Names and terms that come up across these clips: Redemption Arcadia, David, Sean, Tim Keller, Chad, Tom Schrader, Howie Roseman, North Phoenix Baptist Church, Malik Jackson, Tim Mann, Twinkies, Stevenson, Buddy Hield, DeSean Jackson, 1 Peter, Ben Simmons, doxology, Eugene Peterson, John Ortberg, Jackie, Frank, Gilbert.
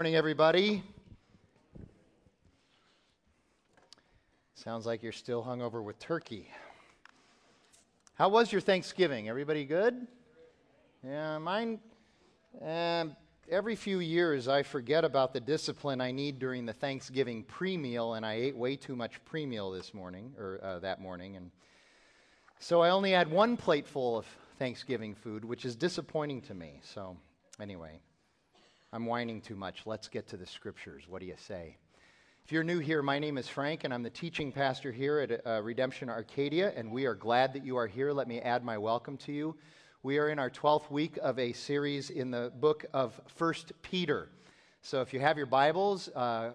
Good morning, everybody. Sounds like you're still hungover with turkey. How was your Thanksgiving? Everybody good? Yeah, mine. Every few years, I forget about the discipline I need during the Thanksgiving pre-meal, and I ate way too much pre-meal this morning or that morning, and so I only had one plateful of Thanksgiving food, which is disappointing to me. So, anyway. I'm whining too much. Let's get to the scriptures. What do you say? If you're new here, my name is Frank, and I'm the teaching pastor here at Redemption Arcadia, and we are glad that you are here. Let me add my welcome to you. We are in our 12th week of a series in the book of 1 Peter. So if you have your Bibles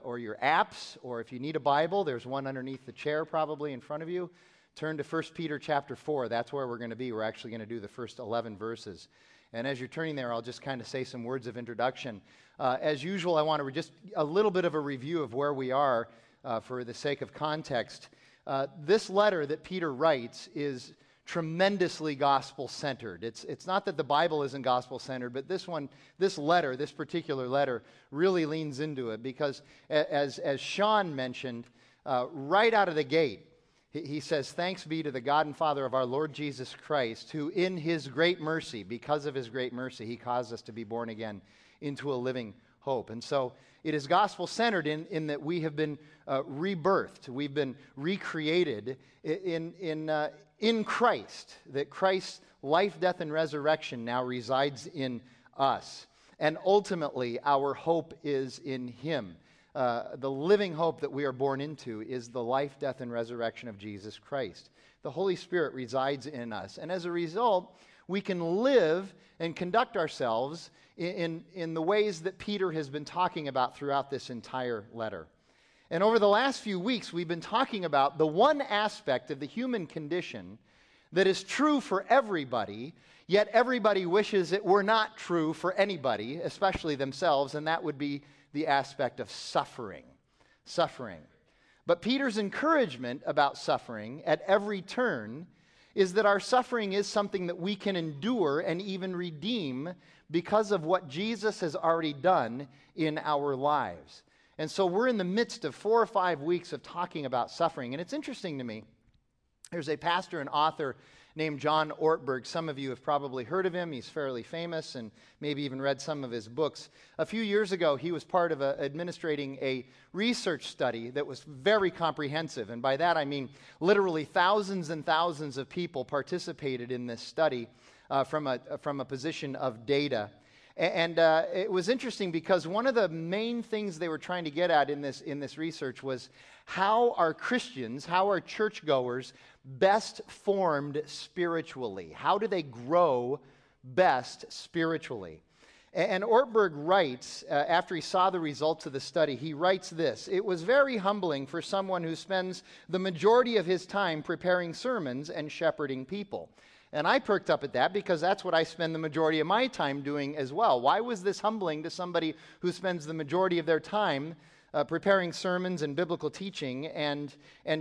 or your apps, or if you need a Bible, there's one underneath the chair probably in front of you. Turn to 1 Peter chapter 4. That's where we're going to be. We're actually going to do the first 11 verses. And as you're turning there, I'll just kind of say some words of introduction. As usual, I want to just a little bit of a review of where we are for the sake of context. This letter that Peter writes is tremendously gospel-centered. It's not that the Bible isn't gospel-centered, but this particular letter, really leans into it because, as Sean mentioned, right out of the gate, he says, "Thanks be to the God and Father of our Lord Jesus Christ, who in his great mercy, because of his great mercy, he caused us to be born again into a living hope." And so it is gospel-centered in that we have been rebirthed. We've been recreated in Christ, that Christ's life, death, and resurrection now resides in us. And ultimately, our hope is in him. The living hope that we are born into is the life, death, and resurrection of Jesus Christ. The Holy Spirit resides in us. And as a result, we can live and conduct ourselves in the ways that Peter has been talking about throughout this entire letter. And over the last few weeks, we've been talking about the one aspect of the human condition that is true for everybody, yet everybody wishes it were not true for anybody, especially themselves, and that would be the aspect of suffering. But Peter's encouragement about suffering at every turn is that our suffering is something that we can endure and even redeem because of what Jesus has already done in our lives. And so we're in the midst of 4 or 5 weeks of talking about suffering. And it's interesting to me, there's a pastor and author named John Ortberg. Some of you have probably heard of him. He's fairly famous and maybe even read some of his books. A few years ago, he was part of administrating a research study that was very comprehensive. And by that, I mean literally thousands and thousands of people participated in this study from a position of data. And it was interesting because one of the main things they were trying to get at in this research was how are churchgoers best formed spiritually? How do they grow best spiritually? And Ortberg writes, after he saw the results of the study, he writes this: "It was very humbling for someone who spends the majority of his time preparing sermons and shepherding people." And I perked up at that because that's what I spend the majority of my time doing as well. Why was this humbling to somebody who spends the majority of their time preparing sermons and biblical teaching and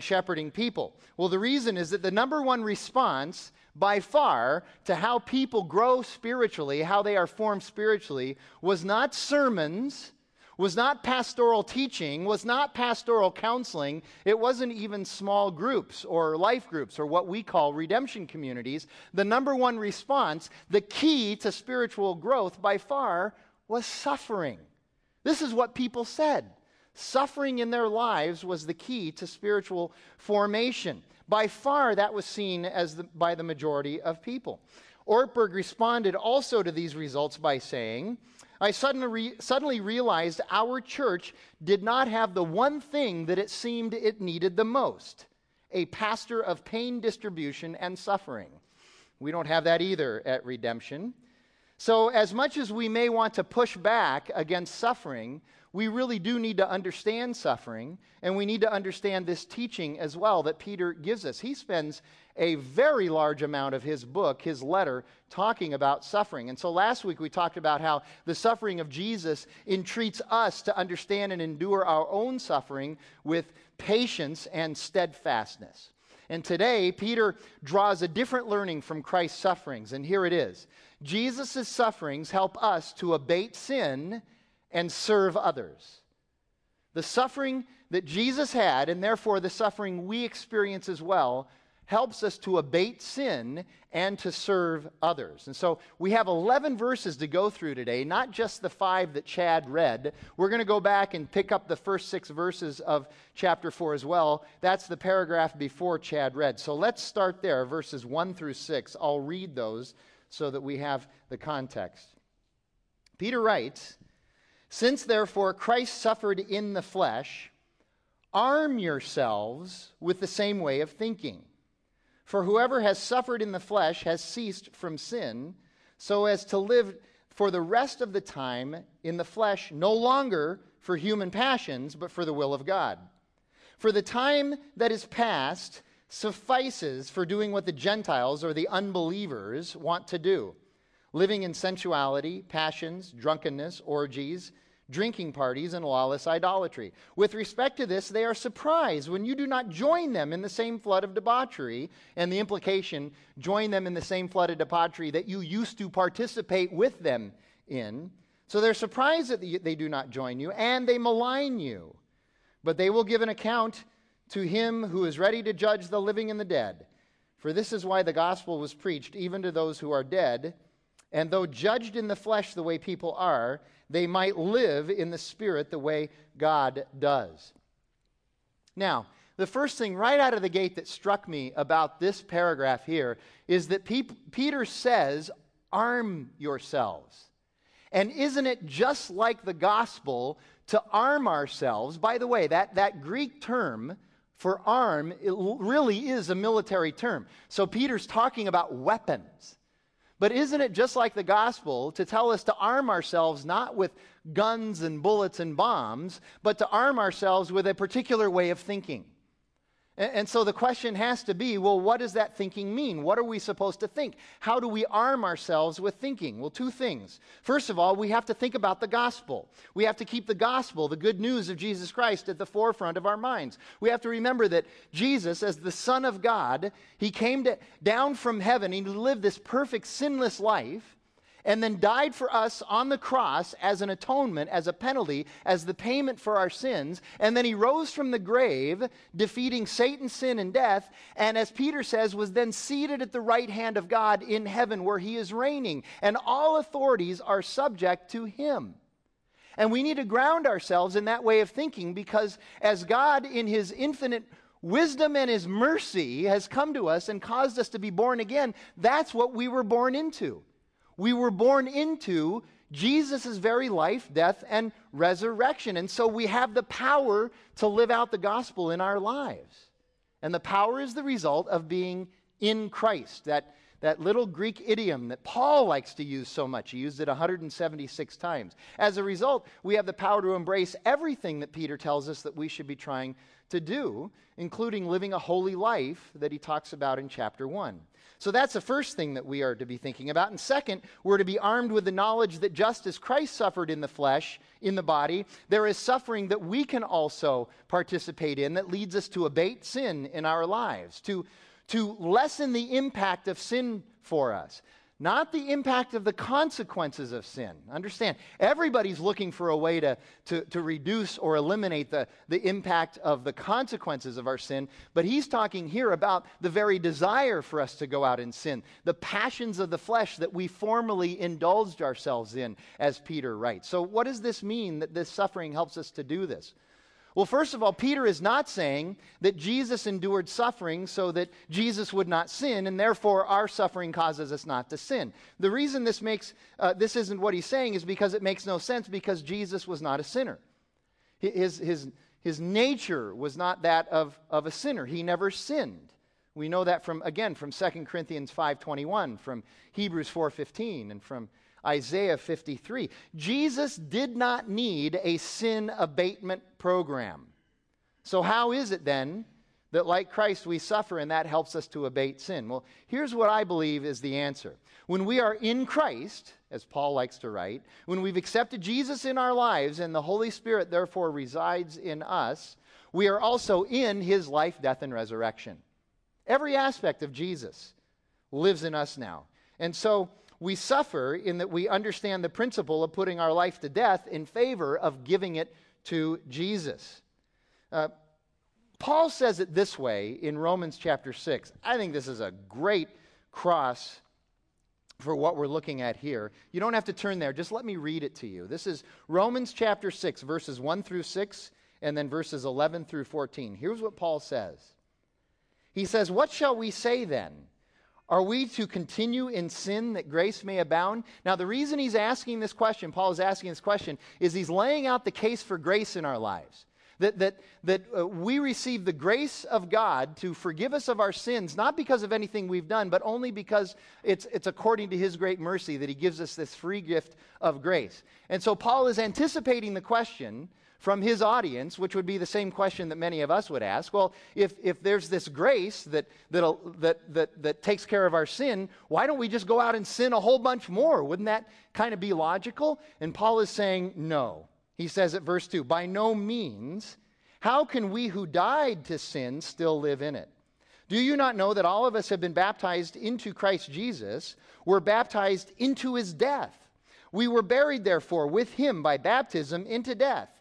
shepherding people? Well, the reason is that the number one response by far to how people grow spiritually, how they are formed spiritually, was not sermons, was not pastoral teaching, was not pastoral counseling. It wasn't even small groups or life groups or what we call redemption communities. The number one response, the key to spiritual growth by far, was suffering. This is what people said. Suffering in their lives was the key to spiritual formation. By far, that was seen as by the majority of people. Ortberg responded also to these results by saying, "I suddenly realized our church did not have the one thing that it seemed it needed the most, a pastor of pain distribution and suffering. We don't have that either at Redemption. So as much as we may want to push back against suffering, we really do need to understand suffering, and we need to understand this teaching as well that Peter gives us." He spends a very large amount of his book, his letter, talking about suffering. And so last week we talked about how the suffering of Jesus entreats us to understand and endure our own suffering with patience and steadfastness. And today, Peter draws a different learning from Christ's sufferings, and here it is. Jesus' sufferings help us to abate sin and serve others. The suffering that Jesus had, and therefore the suffering we experience as well, helps us to abate sin and to serve others. And so we have 11 verses to go through today, not just the 5 that Chad read. We're going to go back and pick up the first 6 verses of chapter 4 as well. That's the paragraph before Chad read. So let's start there, verses 1 through 6. I'll read those so that we have the context. Peter writes, "Since therefore Christ suffered in the flesh, arm yourselves with the same way of thinking. For whoever has suffered in the flesh has ceased from sin, so as to live for the rest of the time in the flesh, no longer for human passions, but for the will of God. For the time that is past suffices for doing what the Gentiles or the unbelievers want to do, living in sensuality, passions, drunkenness, orgies, drinking parties, and lawless idolatry. With respect to this, they are surprised when you do not join them in the same flood of debauchery," and the implication, join them in the same flood of debauchery that you used to participate with them in. "So they're surprised that they do not join you, and they malign you. But they will give an account to him who is ready to judge the living and the dead. For this is why the gospel was preached even to those who are dead, and though judged in the flesh the way people are, they might live in the spirit the way God does." Now, the first thing right out of the gate that struck me about this paragraph here is that Peter says, arm yourselves. And isn't it just like the gospel to arm ourselves? By the way, that Greek term for arm, it really is a military term. So Peter's talking about weapons. But isn't it just like the gospel to tell us to arm ourselves not with guns and bullets and bombs, but to arm ourselves with a particular way of thinking? And so the question has to be, well, what does that thinking mean? What are we supposed to think? How do we arm ourselves with thinking? Well, two things. First of all, we have to think about the gospel. We have to keep the gospel, the good news of Jesus Christ, at the forefront of our minds. We have to remember that Jesus, as the Son of God, he came down from heaven, he lived this perfect, sinless life, and then died for us on the cross as an atonement, as a penalty, as the payment for our sins. And then he rose from the grave, defeating Satan, sin, and death. And as Peter says, was then seated at the right hand of God in heaven where he is reigning. And all authorities are subject to him. And we need to ground ourselves in that way of thinking, because as God in his infinite wisdom and his mercy has come to us and caused us to be born again, that's what we were born into. We were born into Jesus' very life, death, and resurrection. And so we have the power to live out the gospel in our lives. And the power is the result of being in Christ. That little Greek idiom that Paul likes to use so much. He used it 176 times. As a result, we have the power to embrace everything that Peter tells us that we should be trying to do, including living a holy life that he talks about in chapter 1. So that's the first thing that we are to be thinking about. And second, we're to be armed with the knowledge that just as Christ suffered in the flesh, in the body, there is suffering that we can also participate in that leads us to abate sin in our lives, to lessen the impact of sin for us. Not the impact of the consequences of sin. Understand, everybody's looking for a way to reduce or eliminate the impact of the consequences of our sin, but he's talking here about the very desire for us to go out and sin, the passions of the flesh that we formerly indulged ourselves in, as Peter writes. So what does this mean that this suffering helps us to do this? Well, first of all, Peter is not saying that Jesus endured suffering so that Jesus would not sin, and therefore our suffering causes us not to sin. The reason this isn't what he's saying is because it makes no sense, because Jesus was not a sinner. His nature was not that of a sinner. He never sinned. We know that from 2 Corinthians 5:21, from Hebrews 4:15, and from Isaiah 53. Jesus did not need a sin abatement program. So how is it then that like Christ we suffer and that helps us to abate sin? Well, here's what I believe is the answer. When we are in Christ, as Paul likes to write, when we've accepted Jesus in our lives and the Holy Spirit therefore resides in us, we are also in his life, death, and resurrection. Every aspect of Jesus lives in us now. And so We suffer in that we understand the principle of putting our life to death in favor of giving it to Jesus. Paul says it this way in Romans chapter 6. I think this is a great cross for what we're looking at here. You don't have to turn there. Just let me read it to you. This is Romans chapter 6, verses 1 through 6, and then verses 11 through 14. Here's what Paul says. He says, "What shall we say then? Are we to continue in sin that grace may abound?" Now, the reason he's asking this question, Paul is asking this question, is he's laying out the case for grace in our lives. That we receive the grace of God to forgive us of our sins, not because of anything we've done, but only because it's according to his great mercy that he gives us this free gift of grace. And so Paul is anticipating the question from his audience, which would be the same question that many of us would ask. Well, if there's this grace that takes care of our sin, why don't we just go out and sin a whole bunch more? Wouldn't that kind of be logical? And Paul is saying no. He says at verse 2, "By no means, how can we who died to sin still live in it? Do you not know that all of us have been baptized into Christ Jesus, were baptized into his death? We were buried, therefore, with him by baptism into death,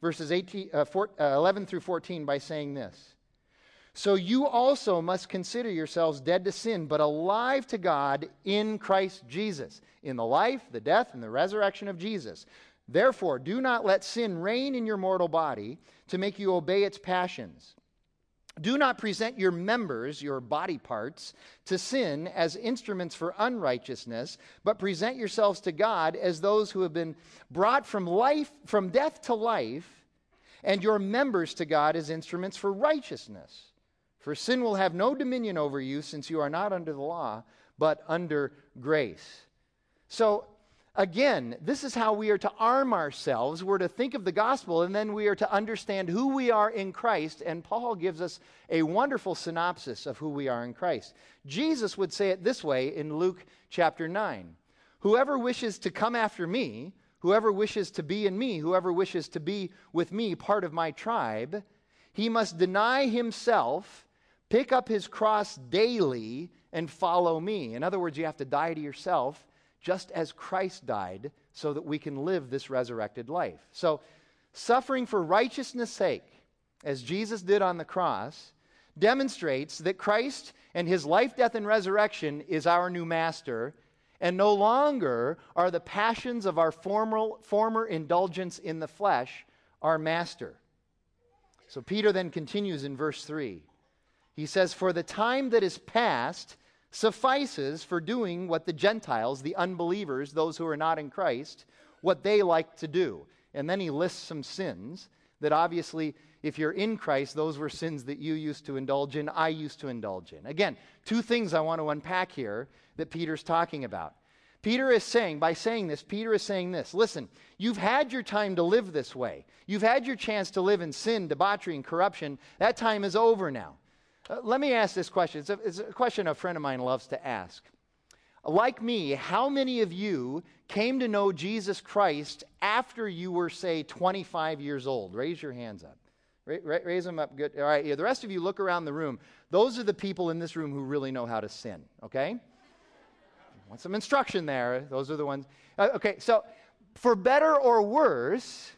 verses 11 through 14, by saying this, "So you also must consider yourselves dead to sin, but alive to God in Christ Jesus, in the life, the death, and the resurrection of Jesus. Therefore, do not let sin reign in your mortal body to make you obey its passions. Do not present your members, your body parts, to sin as instruments for unrighteousness, but present yourselves to God as those who have been brought from death to life, and your members to God as instruments for righteousness. For sin will have no dominion over you, since you are not under the law, but under grace." So, again, this is how we are to arm ourselves. We're to think of the gospel, and then we are to understand who we are in Christ. And Paul gives us a wonderful synopsis of who we are in Christ. Jesus would say it this way in Luke chapter 9. "Whoever wishes to come after me, whoever wishes to be in me, whoever wishes to be with me, part of my tribe, he must deny himself, pick up his cross daily, and follow me." In other words, you have to die to yourself, just as Christ died, so that we can live this resurrected life. So, suffering for righteousness' sake, as Jesus did on the cross, demonstrates that Christ and his life, death, and resurrection is our new master, and no longer are the passions of our former indulgence in the flesh our master. So Peter then continues in verse 3. He says, "For the time that is past suffices for doing what the Gentiles, the unbelievers, those who are not in Christ, what they like to do." And then he lists some sins that obviously, if you're in Christ, those were sins that you used to indulge in, I used to indulge in. Again, two things I want to unpack here that Peter's talking about. Peter is saying this, listen, you've had your time to live this way. You've had your chance to live in sin, debauchery, and corruption. That time is over now. Let me ask this question. It's a question a friend of mine loves to ask. Like me, how many of you came to know Jesus Christ after you were, say, 25 years old? Raise your hands up. Raise them up. Good. All right. Yeah, the rest of you look around the room. Those are the people in this room who really know how to sin, okay? Want some instruction there. Those are the ones. Okay, so for better or worse,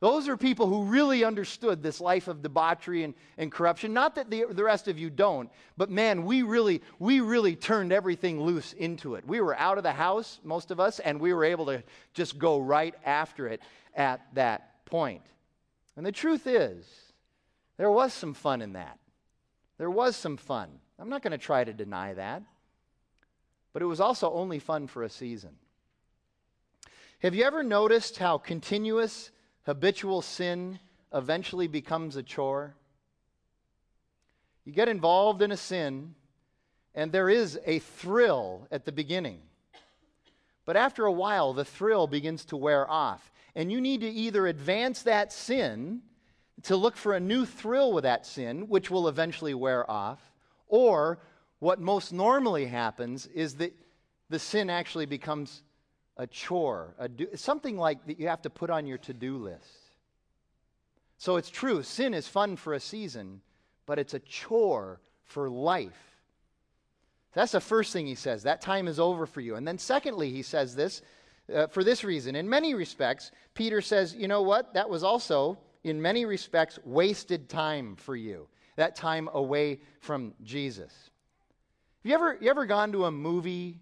those are people who really understood this life of debauchery and corruption. Not that the rest of you don't, but man, we really turned everything loose into it. We were out of the house, most of us, and we were able to just go right after it at that point. And the truth is, there was some fun in that. There was some fun. I'm not going to try to deny that. But it was also only fun for a season. Have you ever noticed how continuous habitual sin eventually becomes a chore? You get involved in a sin, and there is a thrill at the beginning. But after a while, the thrill begins to wear off. And you need to either advance that sin to look for a new thrill with that sin, which will eventually wear off, or what most normally happens is that the sin actually becomes a chore, something like that you have to put on your to-do list. So it's true, sin is fun for a season, but it's a chore for life. That's the first thing he says. That time is over for you. And then secondly, he says this for this reason. In many respects, Peter says, you know what? That was also, in many respects, wasted time for you. That time away from Jesus. Have you ever gone to a movie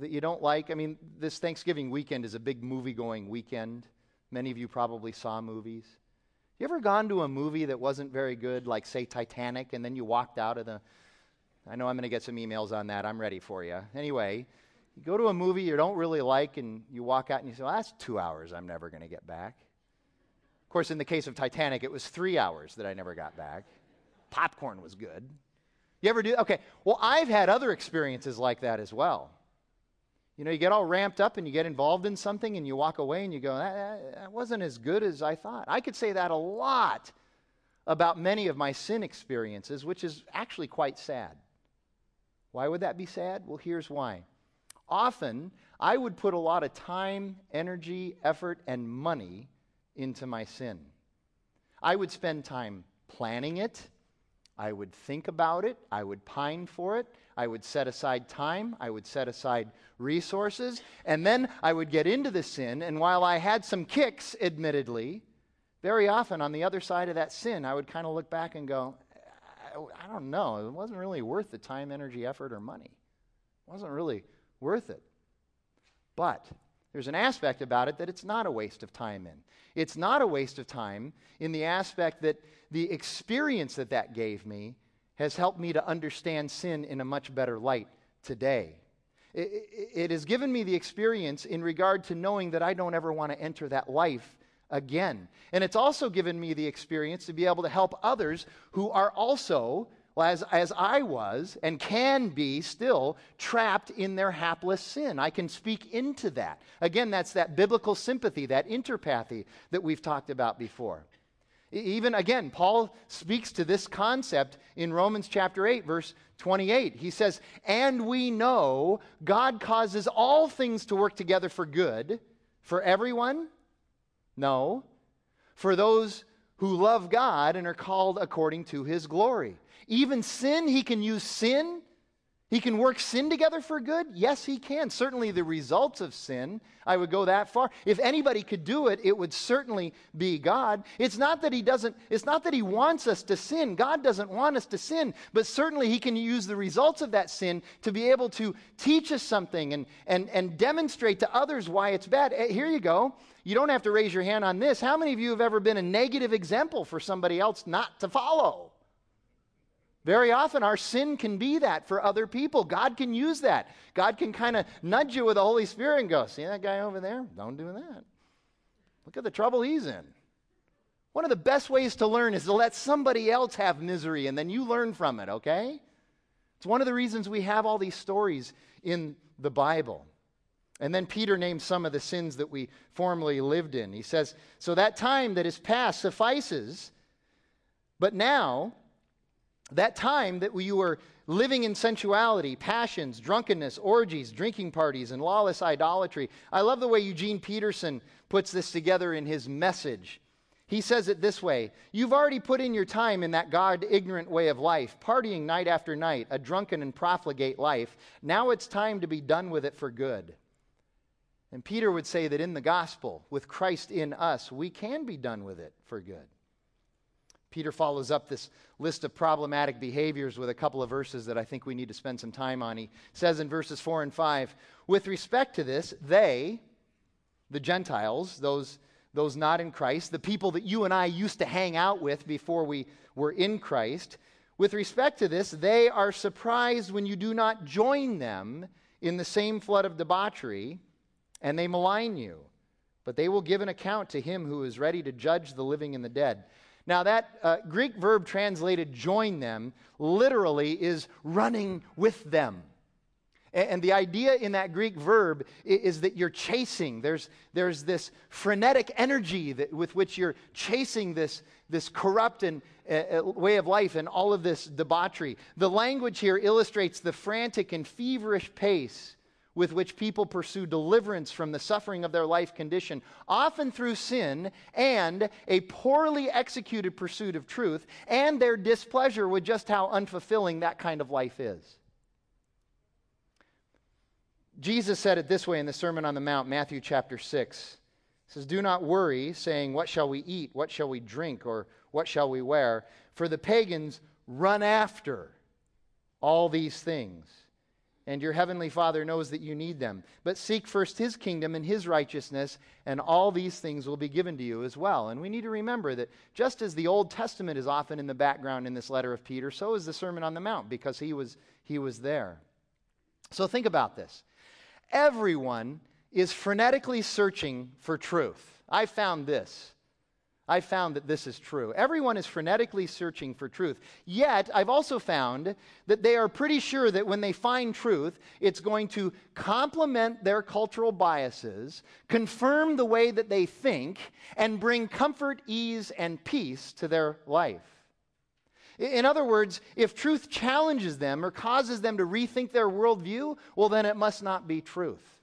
that you don't like? I mean, this Thanksgiving weekend is a big movie-going weekend. Many of you probably saw movies. You ever gone to a movie that wasn't very good, like, say, Titanic, and then you walked out of the... I know I'm going to get some emails on that. I'm ready for you. Anyway, you go to a movie you don't really like, and you walk out and you say, well, that's 2 hours I'm never going to get back. Of course, in the case of Titanic, it was 3 hours that I never got back. Popcorn was good. You ever do that? Okay, well, I've had other experiences like that as well. You know, you get all ramped up and you get involved in something and you walk away and you go, that wasn't as good as I thought. I could say that a lot about many of my sin experiences, which is actually quite sad. Why would that be sad? Well, here's why. Often, I would put a lot of time, energy, effort, and money into my sin. I would spend time planning it. I would think about it. I would pine for it. I would set aside time. I would set aside resources. And then I would get into the sin. And while I had some kicks, admittedly, very often on the other side of that sin, I would kind of look back and go, I don't know, it wasn't really worth the time, energy, effort, or money. It wasn't really worth it. But there's an aspect about it that it's not a waste of time in. It's not a waste of time in the aspect that the experience that that gave me has helped me to understand sin in a much better light today. It has given me the experience in regard to knowing that I don't ever want to enter that life again. And it's also given me the experience to be able to help others who are also, as I was, and can be still, trapped in their hapless sin. I can speak into that. Again, that's that biblical sympathy, that interpathy that we've talked about before. Even again, Paul speaks to this concept in Romans chapter 8, verse 28. He says, and we know God causes all things to work together for good, for everyone. No, for those who love God and are called according to his glory. Even sin, he can use sin. He can work sin together for good. Yes, he can. Certainly the results of sin, I would go that far. If anybody could do it, it would certainly be God. It's not that he wants us to sin. God doesn't want us to sin, but certainly he can use the results of that sin to be able to teach us something and demonstrate to others why it's bad. Here you go. You don't have to raise your hand on this. How many of you have ever been a negative example for somebody else not to follow? Very often our sin can be that for other people. God can use that. God can kind of nudge you with the Holy Spirit and go, see that guy over there? Don't do that. Look at the trouble he's in. One of the best ways to learn is to let somebody else have misery and then you learn from it, okay? It's one of the reasons we have all these stories in the Bible. And then Peter names some of the sins that we formerly lived in. He says, so that time that is past suffices, but now that time that you were living in sensuality, passions, drunkenness, orgies, drinking parties, and lawless idolatry. I love the way Eugene Peterson puts this together in his message. He says it this way, you've already put in your time in that God-ignorant way of life, partying night after night, a drunken and profligate life. Now it's time to be done with it for good. And Peter would say that in the gospel, with Christ in us, we can be done with it for good. Peter follows up this list of problematic behaviors with a couple of verses that I think we need to spend some time on. He says in verses 4 and 5, with respect to this, they, the Gentiles, those not in Christ, the people that you and I used to hang out with before we were in Christ, with respect to this, they are surprised when you do not join them in the same flood of debauchery, and they malign you, but they will give an account to him who is ready to judge the living and the dead. Now that Greek verb translated join them literally is running with them. And the idea in that Greek verb is that you're chasing. There's this frenetic energy that with which you're chasing this corrupt and way of life and all of this debauchery. The language here illustrates the frantic and feverish pace with which people pursue deliverance from the suffering of their life condition, often through sin and a poorly executed pursuit of truth, and their displeasure with just how unfulfilling that kind of life is. Jesus said it this way in the Sermon on the Mount, Matthew chapter 6. He says, "Do not worry, saying, 'What shall we eat? What shall we drink? Or what shall we wear?' For the pagans run after all these things, and your heavenly Father knows that you need them. But seek first His kingdom and His righteousness, and all these things will be given to you as well." And we need to remember that just as the Old Testament is often in the background in this letter of Peter, so is the Sermon on the Mount, because he was there. So think about this. Everyone is frenetically searching for truth. I found this. I found that this is true. Everyone is frenetically searching for truth. Yet, I've also found that they are pretty sure that when they find truth, it's going to complement their cultural biases, confirm the way that they think, and bring comfort, ease, and peace to their life. In other words, if truth challenges them or causes them to rethink their worldview, well, then it must not be truth.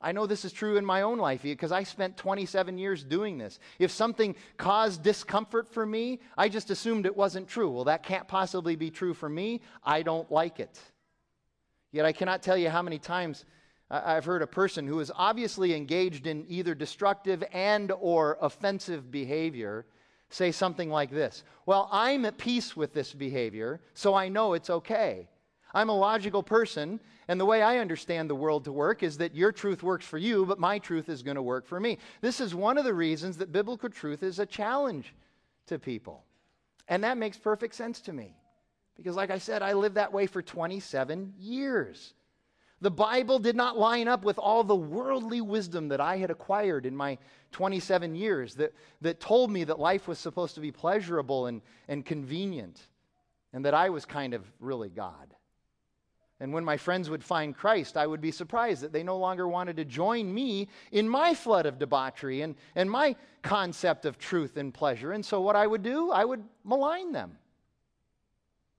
I know this is true in my own life because I spent 27 years doing this. If something caused discomfort for me, I just assumed it wasn't true. Well, that can't possibly be true for me. I don't like it. Yet I cannot tell you how many times I've heard a person who is obviously engaged in either destructive and or offensive behavior say something like this: "Well, I'm at peace with this behavior, so I know it's okay. I'm a logical person, and the way I understand the world to work is that your truth works for you, but my truth is going to work for me." This is one of the reasons that biblical truth is a challenge to people. And that makes perfect sense to me. Because like I said, I lived that way for 27 years. The Bible did not line up with all the worldly wisdom that I had acquired in my 27 years that told me that life was supposed to be pleasurable and convenient, and that I was kind of really God. And when my friends would find Christ, I would be surprised that they no longer wanted to join me in my flood of debauchery and my concept of truth and pleasure. And so what I would do, I would malign them.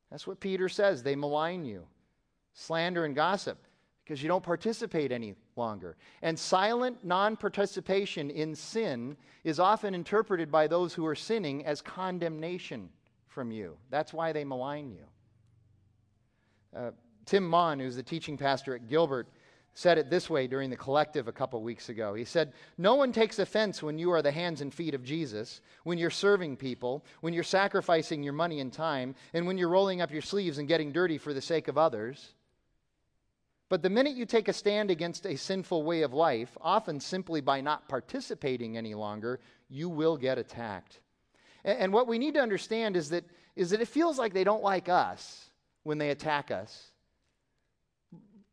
That's what Peter says. They malign you. Slander and gossip, because you don't participate any longer. And silent non-participation in sin is often interpreted by those who are sinning as condemnation from you. That's why they malign you. Tim Mann, who's the teaching pastor at Gilbert, said it this way during the collective a couple weeks ago. He said, "No one takes offense when you are the hands and feet of Jesus, when you're serving people, when you're sacrificing your money and time, and when you're rolling up your sleeves and getting dirty for the sake of others. But the minute you take a stand against a sinful way of life, often simply by not participating any longer, you will get attacked." And what we need to understand is that it feels like they don't like us when they attack us.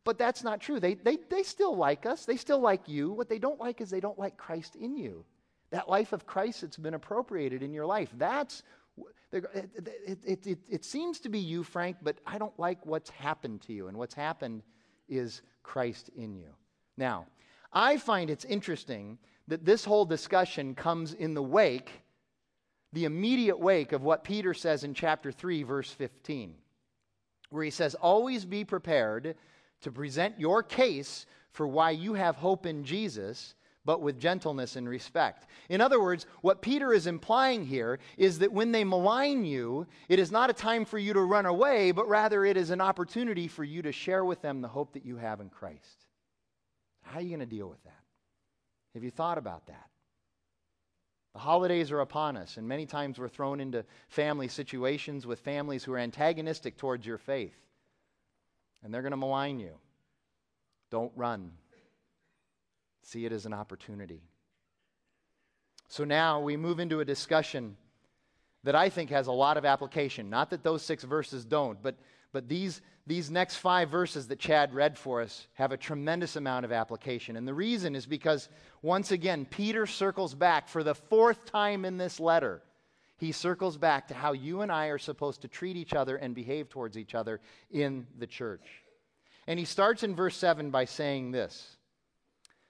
But that's not true. They still like us. They still like you. What they don't like is they don't like Christ in you. That life of Christ that's been appropriated in your life. It seems to be you, Frank, but I don't like what's happened to you. And what's happened is Christ in you. Now, I find it's interesting that this whole discussion comes in the immediate wake of what Peter says in chapter 3, verse 15, where he says, "Always be prepared to present your case for why you have hope in Jesus, but with gentleness and respect." In other words, what Peter is implying here is that when they malign you, it is not a time for you to run away, but rather it is an opportunity for you to share with them the hope that you have in Christ. How are you going to deal with that? Have you thought about that? The holidays are upon us, and many times we're thrown into family situations with families who are antagonistic towards your faith. And they're going to malign you. Don't run. See it as an opportunity. So now we move into a discussion that I think has a lot of application. Not that those 6 verses don't, but these next 5 verses that Chad read for us have a tremendous amount of application. And the reason is because, once again, Peter circles back for the 4th time in this letter. He circles back to how you and I are supposed to treat each other and behave towards each other in the church. And he starts in verse 7 by saying this: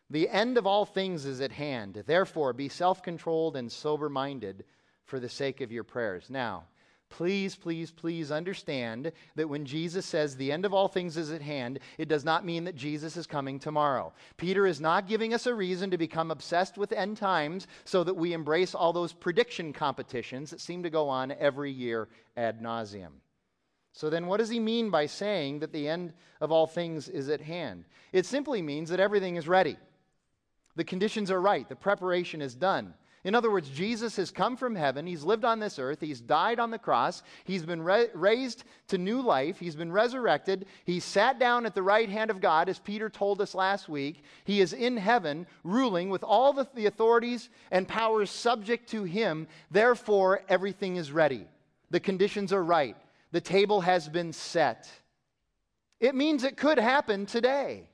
"The end of all things is at hand. Therefore, be self-controlled and sober-minded for the sake of your prayers." Now, please understand that when Jesus says the end of all things is at hand, it does not mean that Jesus is coming tomorrow. Peter is not giving us a reason to become obsessed with end times so that we embrace all those prediction competitions that seem to go on every year ad nauseum. So then what does he mean by saying that the end of all things is at hand? It simply means that everything is ready. The conditions are right. The preparation is done. In other words, Jesus has come from heaven. He's lived on this earth. He's died on the cross. He's been raised to new life. He's been resurrected. He sat down at the right hand of God, as Peter told us last week. He is in heaven, ruling with all the authorities and powers subject to him. Therefore, everything is ready. The conditions are right. The table has been set. It means it could happen today.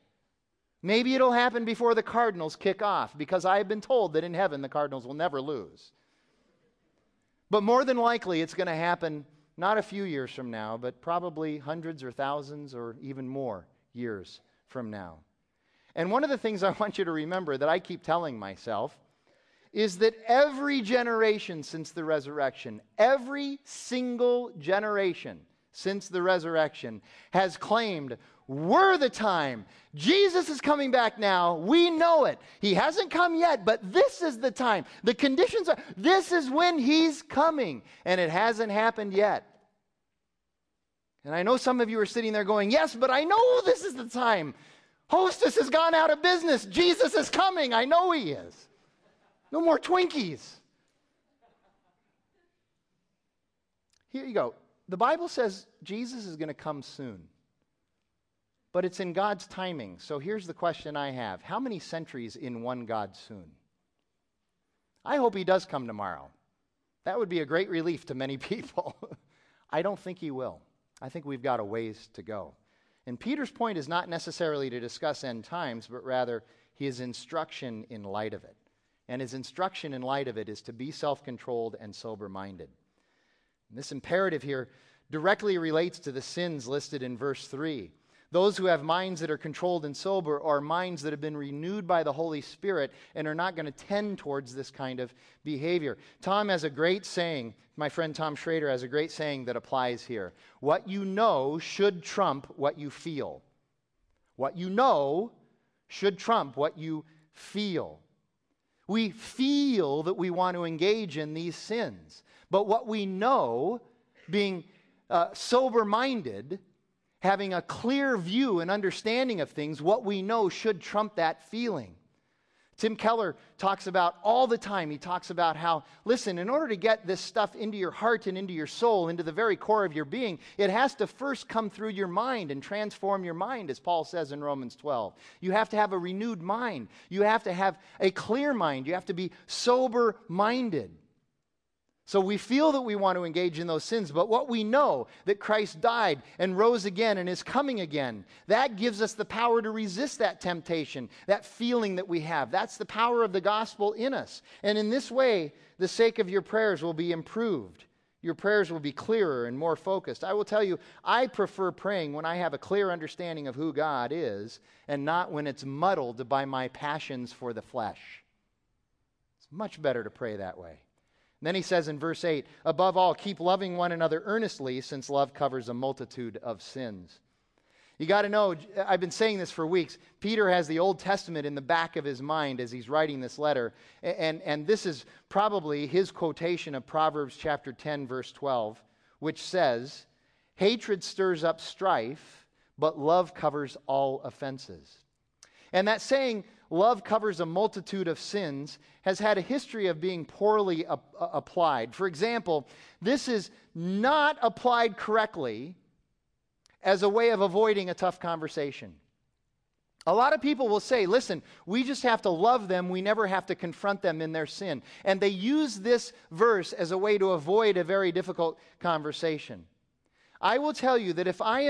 Maybe it'll happen before the Cardinals kick off, because I've been told that in heaven the Cardinals will never lose. But more than likely it's going to happen not a few years from now, but probably hundreds or thousands or even more years from now. And one of the things I want you to remember that I keep telling myself is that every generation since the resurrection, every single generation since the resurrection has claimed, "We're the time. Jesus is coming back now. We know it. He hasn't come yet, but this is the time. The conditions are, this is when he's coming." And it hasn't happened yet. And I know some of you are sitting there going, "Yes, but I know this is the time. Hostess has gone out of business. Jesus is coming. I know he is. No more Twinkies." Here you go. The Bible says Jesus is going to come soon. But it's in God's timing. So here's the question I have. How many centuries in one God soon? I hope he does come tomorrow. That would be a great relief to many people. I don't think he will. I think we've got a ways to go. And Peter's point is not necessarily to discuss end times, but rather his instruction in light of it. And his instruction in light of it is to be self-controlled and sober-minded. And this imperative here directly relates to the sins listed in verse 3. Those who have minds that are controlled and sober are minds that have been renewed by the Holy Spirit and are not going to tend towards this kind of behavior. Tom has a great saying, my friend Tom Schrader has a great saying that applies here. What you know should trump what you feel. What you know should trump what you feel. We feel that we want to engage in these sins, but what we know, being sober-minded, having a clear view and understanding of things, what we know should trump that feeling. Tim Keller talks about all the time, he talks about how, listen, in order to get this stuff into your heart and into your soul, into the very core of your being, it has to first come through your mind and transform your mind, as Paul says in Romans 12. You have to have a renewed mind. You have to have a clear mind. You have to be sober-minded. So we feel that we want to engage in those sins, but what we know, that Christ died and rose again and is coming again, that gives us the power to resist that temptation, that feeling that we have. That's the power of the gospel in us. And in this way, the sake of your prayers will be improved. Your prayers will be clearer and more focused. I will tell you, I prefer praying when I have a clear understanding of who God is and not when it's muddled by my passions for the flesh. It's much better to pray that way. Then he says in verse 8, "Above all, keep loving one another earnestly, since love covers a multitude of sins." You got to know, I've been saying this for weeks, Peter has the Old Testament in the back of his mind as he's writing this letter, and this is probably his quotation of Proverbs chapter 10, verse 12, which says, "Hatred stirs up strife, but love covers all offenses." And that saying, "Love covers a multitude of sins," has had a history of being poorly applied. For example, this is not applied correctly as a way of avoiding a tough conversation. A lot of people will say, listen, we just have to love them. We never have to confront them in their sin. And they use this verse as a way to avoid a very difficult conversation. I will tell you that if I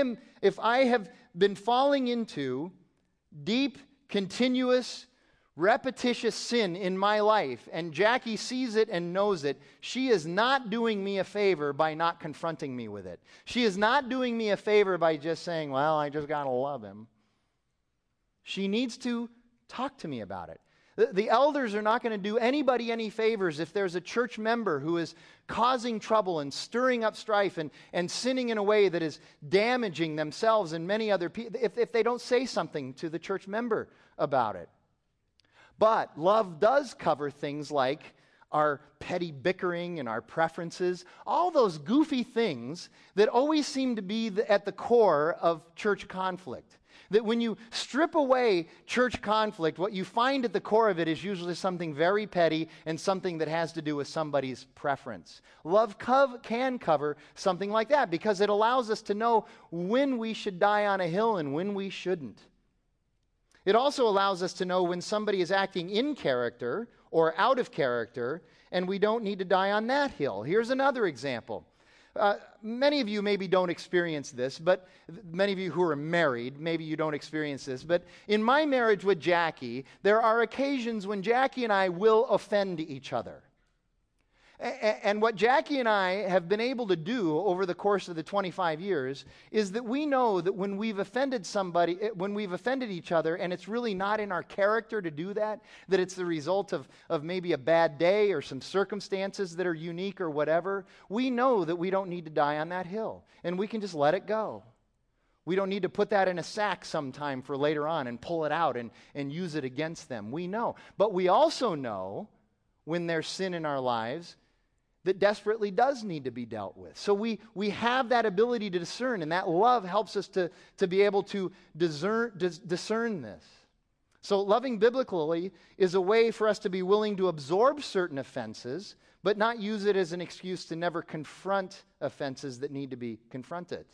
have been falling into deep, continuous, repetitious sin in my life, and Jackie sees it and knows it, she is not doing me a favor by not confronting me with it. She is not doing me a favor by just saying, well, I just got to love him. She needs to talk to me about it. The elders are not going to do anybody any favors if there's a church member who is causing trouble and stirring up strife and sinning in a way that is damaging themselves and many other people, if they don't say something to the church member about it. But love does cover things like our petty bickering and our preferences, all those goofy things that always seem to be at the core of church conflict. That when you strip away church conflict, what you find at the core of it is usually something very petty and something that has to do with somebody's preference. Love can cover something like that because it allows us to know when we should die on a hill and when we shouldn't. It also allows us to know when somebody is acting in character or out of character, and we don't need to die on that hill. Here's another example. Many of you maybe don't experience this, but many of you who are married, maybe you don't experience this, but in my marriage with Jackie, there are occasions when Jackie and I will offend each other. And what Jackie and I have been able to do over the course of the 25 years is that we know that when we've offended somebody, when we've offended each other, and it's really not in our character to do that, that it's the result of maybe a bad day or some circumstances that are unique or whatever, we know that we don't need to die on that hill, and we can just let it go. We don't need to put that in a sack sometime for later on and pull it out and use it against them. We know. But we also know when there's sin in our lives that desperately does need to be dealt with. So we have that ability to discern, and that love helps us to be able to discern this. So loving biblically is a way for us to be willing to absorb certain offenses, but not use it as an excuse to never confront offenses that need to be confronted.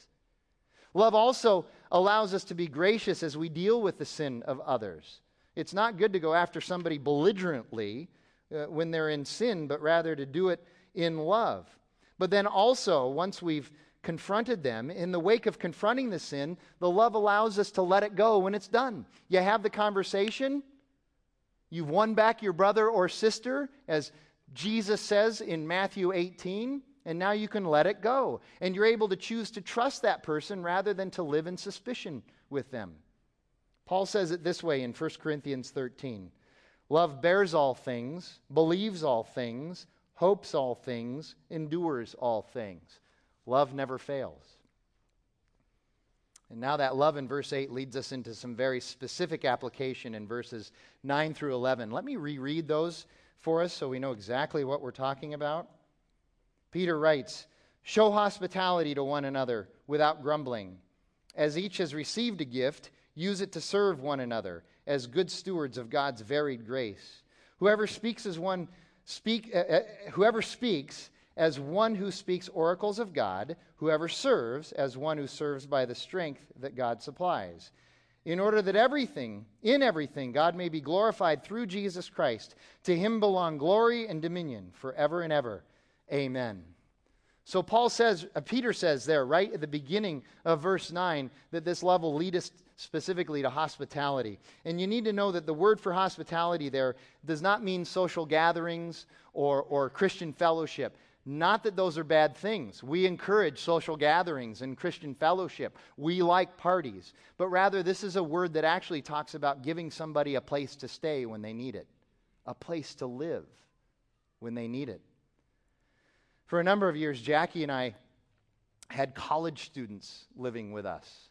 Love also allows us to be gracious as we deal with the sin of others. It's not good to go after somebody belligerently when they're in sin, but rather to do it in love. But then also, once we've confronted them, in the wake of confronting the sin, the love allows us to let it go when it's done. You have the conversation, you've won back your brother or sister, as Jesus says in Matthew 18, and now you can let it go. And you're able to choose to trust that person rather than to live in suspicion with them. Paul says it this way in 1 Corinthians 13, love bears all things, believes all things, hopes all things, endures all things. Love never fails. And now that love in verse 8 leads us into some very specific application in verses 9 through 11. Let me reread those for us so we know exactly what we're talking about. Peter writes, "Show hospitality to one another without grumbling. As each has received a gift, use it to serve one another as good stewards of God's varied grace. Whoever speaks as one who speaks oracles of God, whoever serves as one who serves by the strength that God supplies, in order that in everything, God may be glorified through Jesus Christ. To him belong glory and dominion forever and ever. Amen." So Peter says there, right at the beginning of verse 9, that this love will lead us specifically to hospitality. And you need to know that the word for hospitality there does not mean social gatherings or Christian fellowship. Not that those are bad things. We encourage social gatherings and Christian fellowship. We like parties. But rather, this is a word that actually talks about giving somebody a place to stay when they need it, a place to live when they need it. For a number of years, Jackie and I had college students living with us.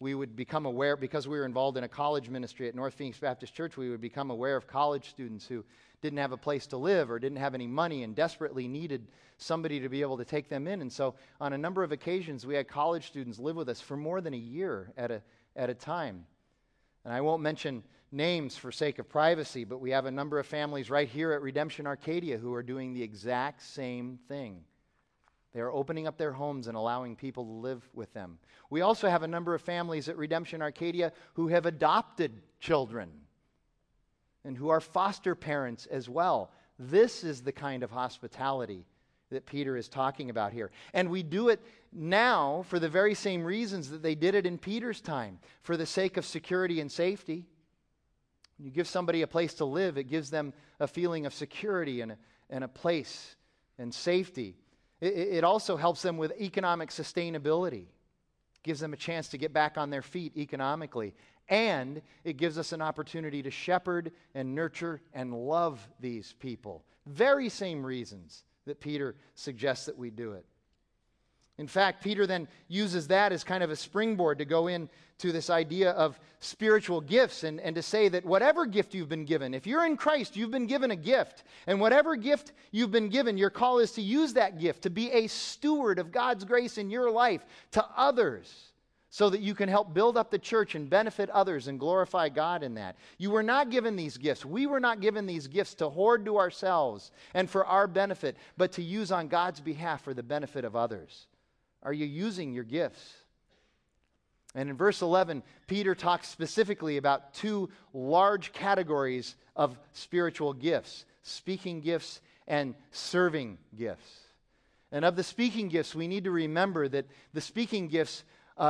We would become aware, because we were involved in a college ministry at North Phoenix Baptist Church, we would become aware of college students who didn't have a place to live or didn't have any money and desperately needed somebody to be able to take them in. And so on a number of occasions, we had college students live with us for more than a year at a time. And I won't mention names for sake of privacy, but we have a number of families right here at Redemption Arcadia who are doing the exact same thing. They are opening up their homes and allowing people to live with them. We also have a number of families at Redemption Arcadia who have adopted children and who are foster parents as well. This is the kind of hospitality that Peter is talking about here. And we do it now for the very same reasons that they did it in Peter's time, for the sake of security and safety. When you give somebody a place to live, it gives them a feeling of security and a place and safety. It also helps them with economic sustainability. It gives them a chance to get back on their feet economically. And it gives us an opportunity to shepherd and nurture and love these people. Very same reasons that Peter suggests that we do it. In fact, Peter then uses that as kind of a springboard to go into this idea of spiritual gifts and to say that whatever gift you've been given, if you're in Christ, you've been given a gift. And whatever gift you've been given, your call is to use that gift, to be a steward of God's grace in your life to others so that you can help build up the church and benefit others and glorify God in that. You were not given these gifts. We were not given these gifts to hoard to ourselves and for our benefit, but to use on God's behalf for the benefit of others. Are you using your gifts? And in verse 11, Peter talks specifically about two large categories of spiritual gifts: speaking gifts and serving gifts. And of the speaking gifts, we need to remember that the speaking gifts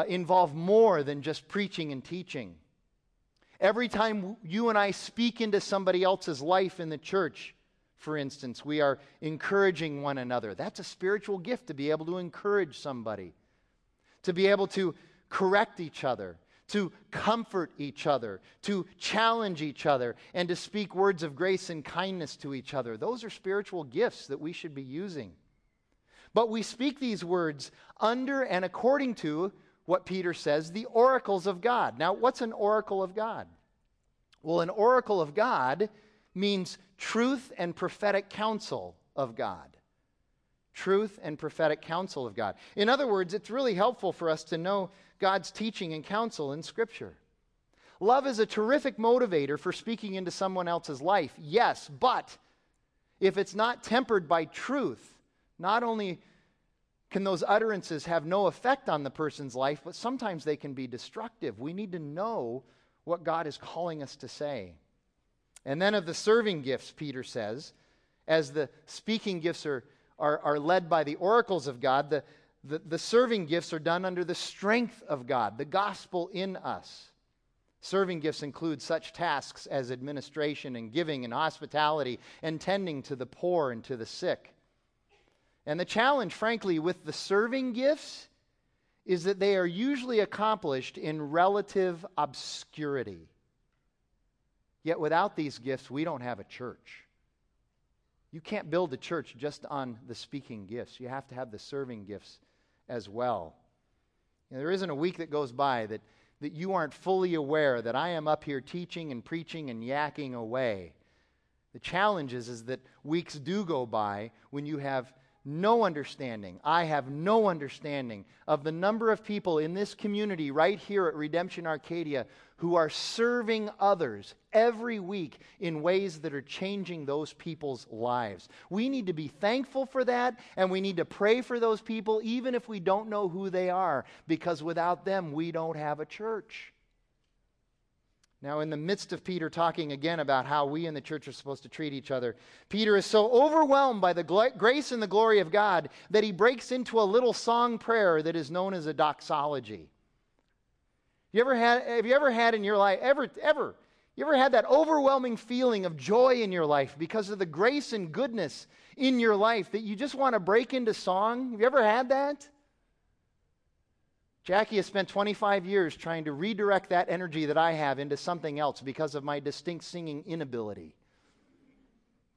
involve more than just preaching and teaching. Every time you and I speak into somebody else's life in the church, for instance, we are encouraging one another. That's a spiritual gift, to be able to encourage somebody, to be able to correct each other, to comfort each other, to challenge each other, and to speak words of grace and kindness to each other. Those are spiritual gifts that we should be using. But we speak these words under and according to what Peter says, the oracles of God. Now, what's an oracle of God? Well, an oracle of God means truth and prophetic counsel of God. Truth and prophetic counsel of God. In other words, it's really helpful for us to know God's teaching and counsel in Scripture. Love is a terrific motivator for speaking into someone else's life, yes, but if it's not tempered by truth, not only can those utterances have no effect on the person's life, but sometimes they can be destructive. We need to know what God is calling us to say. And then of the serving gifts, Peter says, as the speaking gifts are led by the oracles of God, the serving gifts are done under the strength of God, the gospel in us. Serving gifts include such tasks as administration and giving and hospitality and tending to the poor and to the sick. And the challenge, frankly, with the serving gifts is that they are usually accomplished in relative obscurity. Yet without these gifts, we don't have a church. You can't build a church just on the speaking gifts. You have to have the serving gifts as well. You know, there isn't a week that goes by that you aren't fully aware that I am up here teaching and preaching and yakking away. The challenge is that weeks do go by when you have no understanding. I have no understanding of the number of people in this community right here at Redemption Arcadia who are serving others every week in ways that are changing those people's lives. We need to be thankful for that, and we need to pray for those people even if we don't know who they are, because without them we don't have a church. Now, in the midst of Peter talking again about how we in the church are supposed to treat each other, Peter is so overwhelmed by the grace and the glory of God that he breaks into a little song prayer that is known as a doxology. Have you ever had in your life, you ever had that overwhelming feeling of joy in your life because of the grace and goodness in your life that you just want to break into song? Have you ever had that? Jackie has spent 25 years trying to redirect that energy that I have into something else because of my distinct singing inability.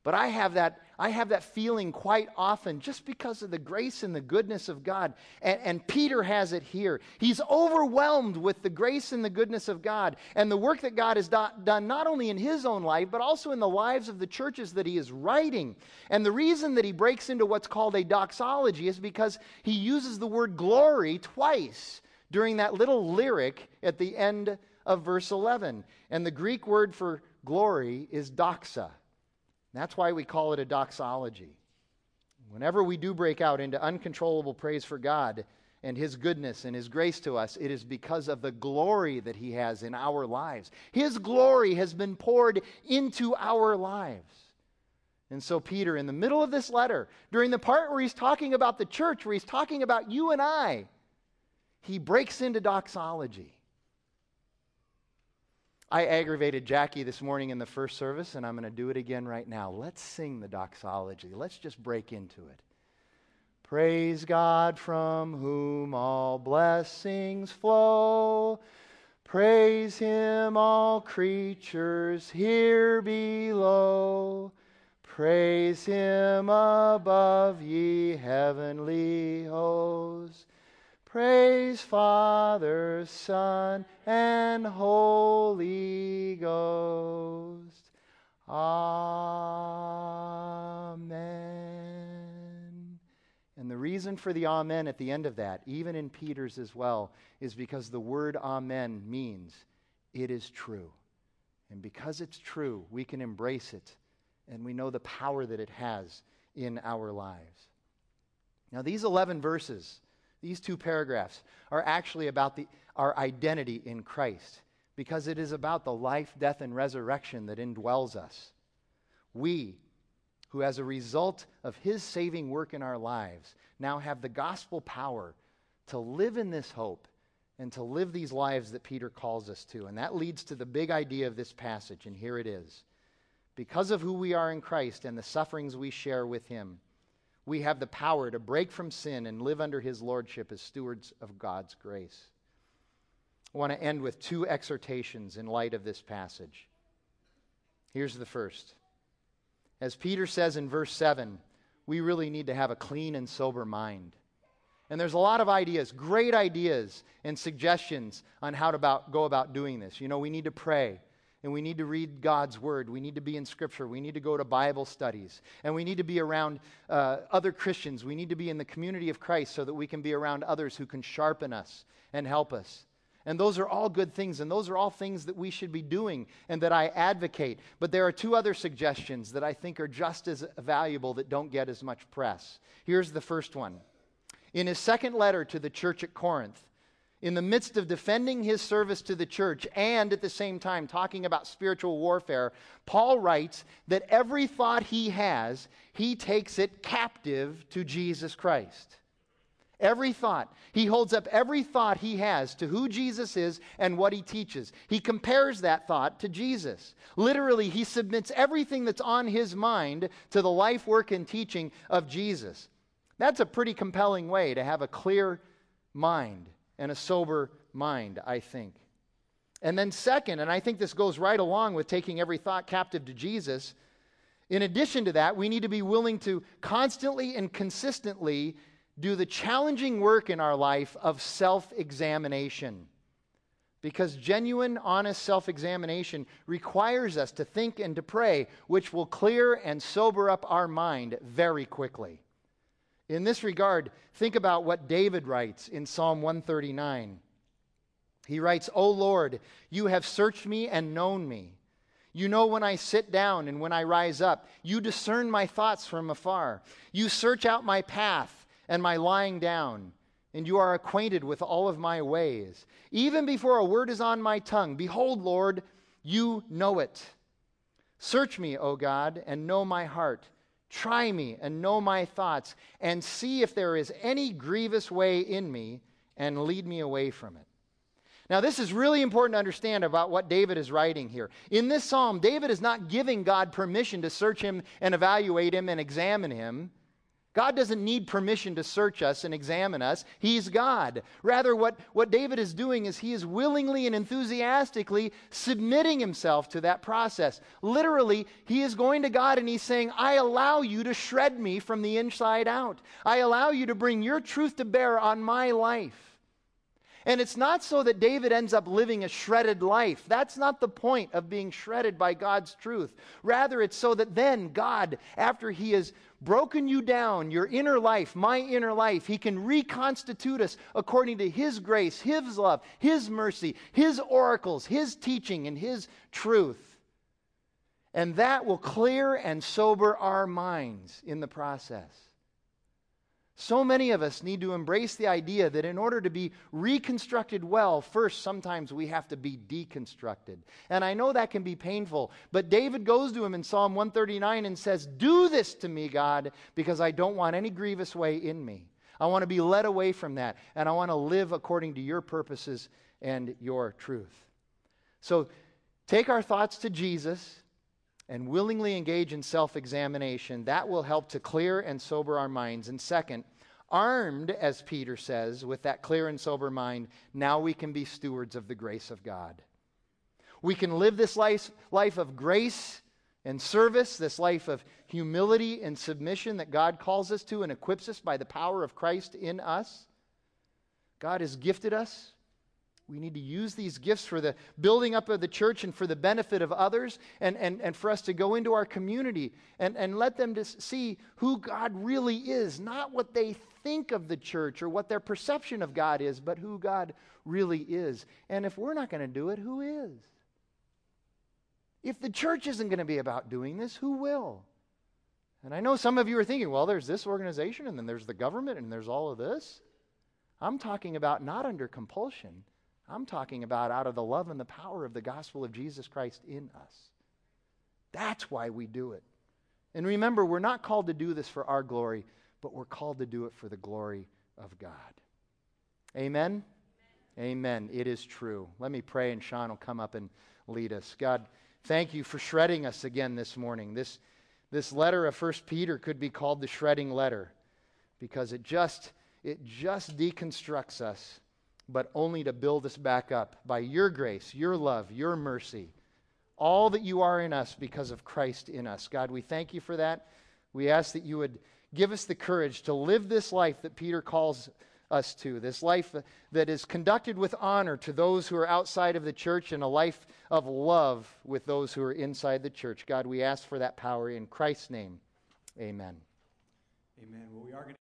But I have that feeling quite often just because of the grace and the goodness of God. And Peter has it here. He's overwhelmed with the grace and the goodness of God and the work that God has done not only in his own life, but also in the lives of the churches that he is writing. And the reason that he breaks into what's called a doxology is because he uses the word glory twice during that little lyric at the end of verse 11. And the Greek word for glory is doxa. That's why we call it a doxology. Whenever we do break out into uncontrollable praise for God and his goodness and his grace to us, it is because of the glory that he has in our lives. His glory has been poured into our lives. And so Peter, in the middle of this letter, during the part where he's talking about the church, where he's talking about you and I, he breaks into doxology. I aggravated Jackie this morning in the first service, and I'm going to do it again right now. Let's sing the doxology. Let's just break into it. Praise God from whom all blessings flow. Praise Him, all creatures here below. Praise Him above, ye heavenly hosts. Praise Father, Son, and Holy Ghost. Amen. And the reason for the amen at the end of that, even in Peter's as well, is because the word amen means it is true. And because it's true, we can embrace it. And we know the power that it has in our lives. Now, these 11 verses... these two paragraphs are actually about our identity in Christ, because it is about the life, death, and resurrection that indwells us. We, who as a result of His saving work in our lives, now have the gospel power to live in this hope and to live these lives that Peter calls us to. And that leads to the big idea of this passage, and here it is. Because of who we are in Christ and the sufferings we share with Him, we have the power to break from sin and live under His lordship as stewards of God's grace. I want to end with two exhortations in light of this passage. Here's the first. As Peter says in verse 7, we really need to have a clean and sober mind. And there's a lot of ideas, great ideas and suggestions on how to go about doing this. You know, we need to pray. And we need to read God's Word. We need to be in Scripture. We need to go to Bible studies. And we need to be around other Christians. We need to be in the community of Christ so that we can be around others who can sharpen us and help us. And those are all good things, and those are all things that we should be doing and that I advocate. But there are two other suggestions that I think are just as valuable that don't get as much press. Here's the first one. In his second letter to the church at Corinth, in the midst of defending his service to the church and at the same time talking about spiritual warfare, Paul writes that every thought he has, he takes it captive to Jesus Christ. Every thought. He holds up every thought he has to who Jesus is and what He teaches. He compares that thought to Jesus. Literally, he submits everything that's on his mind to the life, work, and teaching of Jesus. That's a pretty compelling way to have a clear mind and a sober mind, I think. And then second, and I think this goes right along with taking every thought captive to Jesus, in addition to that, we need to be willing to constantly and consistently do the challenging work in our life of self-examination. Because genuine, honest self-examination requires us to think and to pray, which will clear and sober up our mind very quickly. In this regard, think about what David writes in Psalm 139. He writes, O Lord, You have searched me and known me. You know when I sit down and when I rise up. You discern my thoughts from afar. You search out my path and my lying down, and You are acquainted with all of my ways. Even before a word is on my tongue, behold, Lord, You know it. Search me, O God, and know my heart. Try me and know my thoughts, and see if there is any grievous way in me, and lead me away from it. Now, this is really important to understand about what David is writing here. In this psalm, David is not giving God permission to search him and evaluate him and examine him. God doesn't need permission to search us and examine us. He's God. Rather, what David is doing is he is willingly and enthusiastically submitting himself to that process. Literally, he is going to God and he's saying, I allow You to shred me from the inside out. I allow You to bring Your truth to bear on my life. And it's not so that David ends up living a shredded life. That's not the point of being shredded by God's truth. Rather, it's so that then God, after He has broken you down, your inner life, my inner life, He can reconstitute us according to His grace, His love, His mercy, His oracles, His teaching, and His truth. And that will clear and sober our minds in the process. So many of us need to embrace the idea that in order to be reconstructed well, first, sometimes we have to be deconstructed. And I know that can be painful, but David goes to him in Psalm 139 and says, do this to me, God, because I don't want any grievous way in me. I want to be led away from that, and I want to live according to Your purposes and Your truth. So Take our thoughts to Jesus and willingly engage in self-examination. That will help to clear and sober our minds. And second, armed, as Peter says, with that clear and sober mind, now we can be stewards of the grace of God. We can live this life of grace and service, this life of humility and submission that God calls us to and equips us by the power of Christ in us. God has gifted us. We need to use these gifts for the building up of the church and for the benefit of others, and for us to go into our community and let them just see who God really is, not what they think of the church or what their perception of God is, but who God really is. And if we're not going to do it, who is? If the church isn't going to be about doing this, who will? And I know some of you are thinking, well, there's this organization, and then there's the government, and there's all of this. I'm talking about not under compulsion. I'm talking about out of the love and the power of the gospel of Jesus Christ in us. That's why we do it. And remember, we're not called to do this for our glory, but we're called to do it for the glory of God. Amen? Amen. It is true. Let me pray, and Sean will come up and lead us. God, thank you for shredding us again this morning. This letter of 1 Peter could be called the shredding letter, because it just deconstructs us, but only to build us back up by your grace, your love, your mercy, all that you are in us because of Christ in us. God, we thank you for that. We ask that you would give us the courage to live this life that Peter calls us to, this life that is conducted with honor to those who are outside of the church and a life of love with those who are inside the church. God, we ask for that power in Christ's name. Amen. Amen. Well, we are going to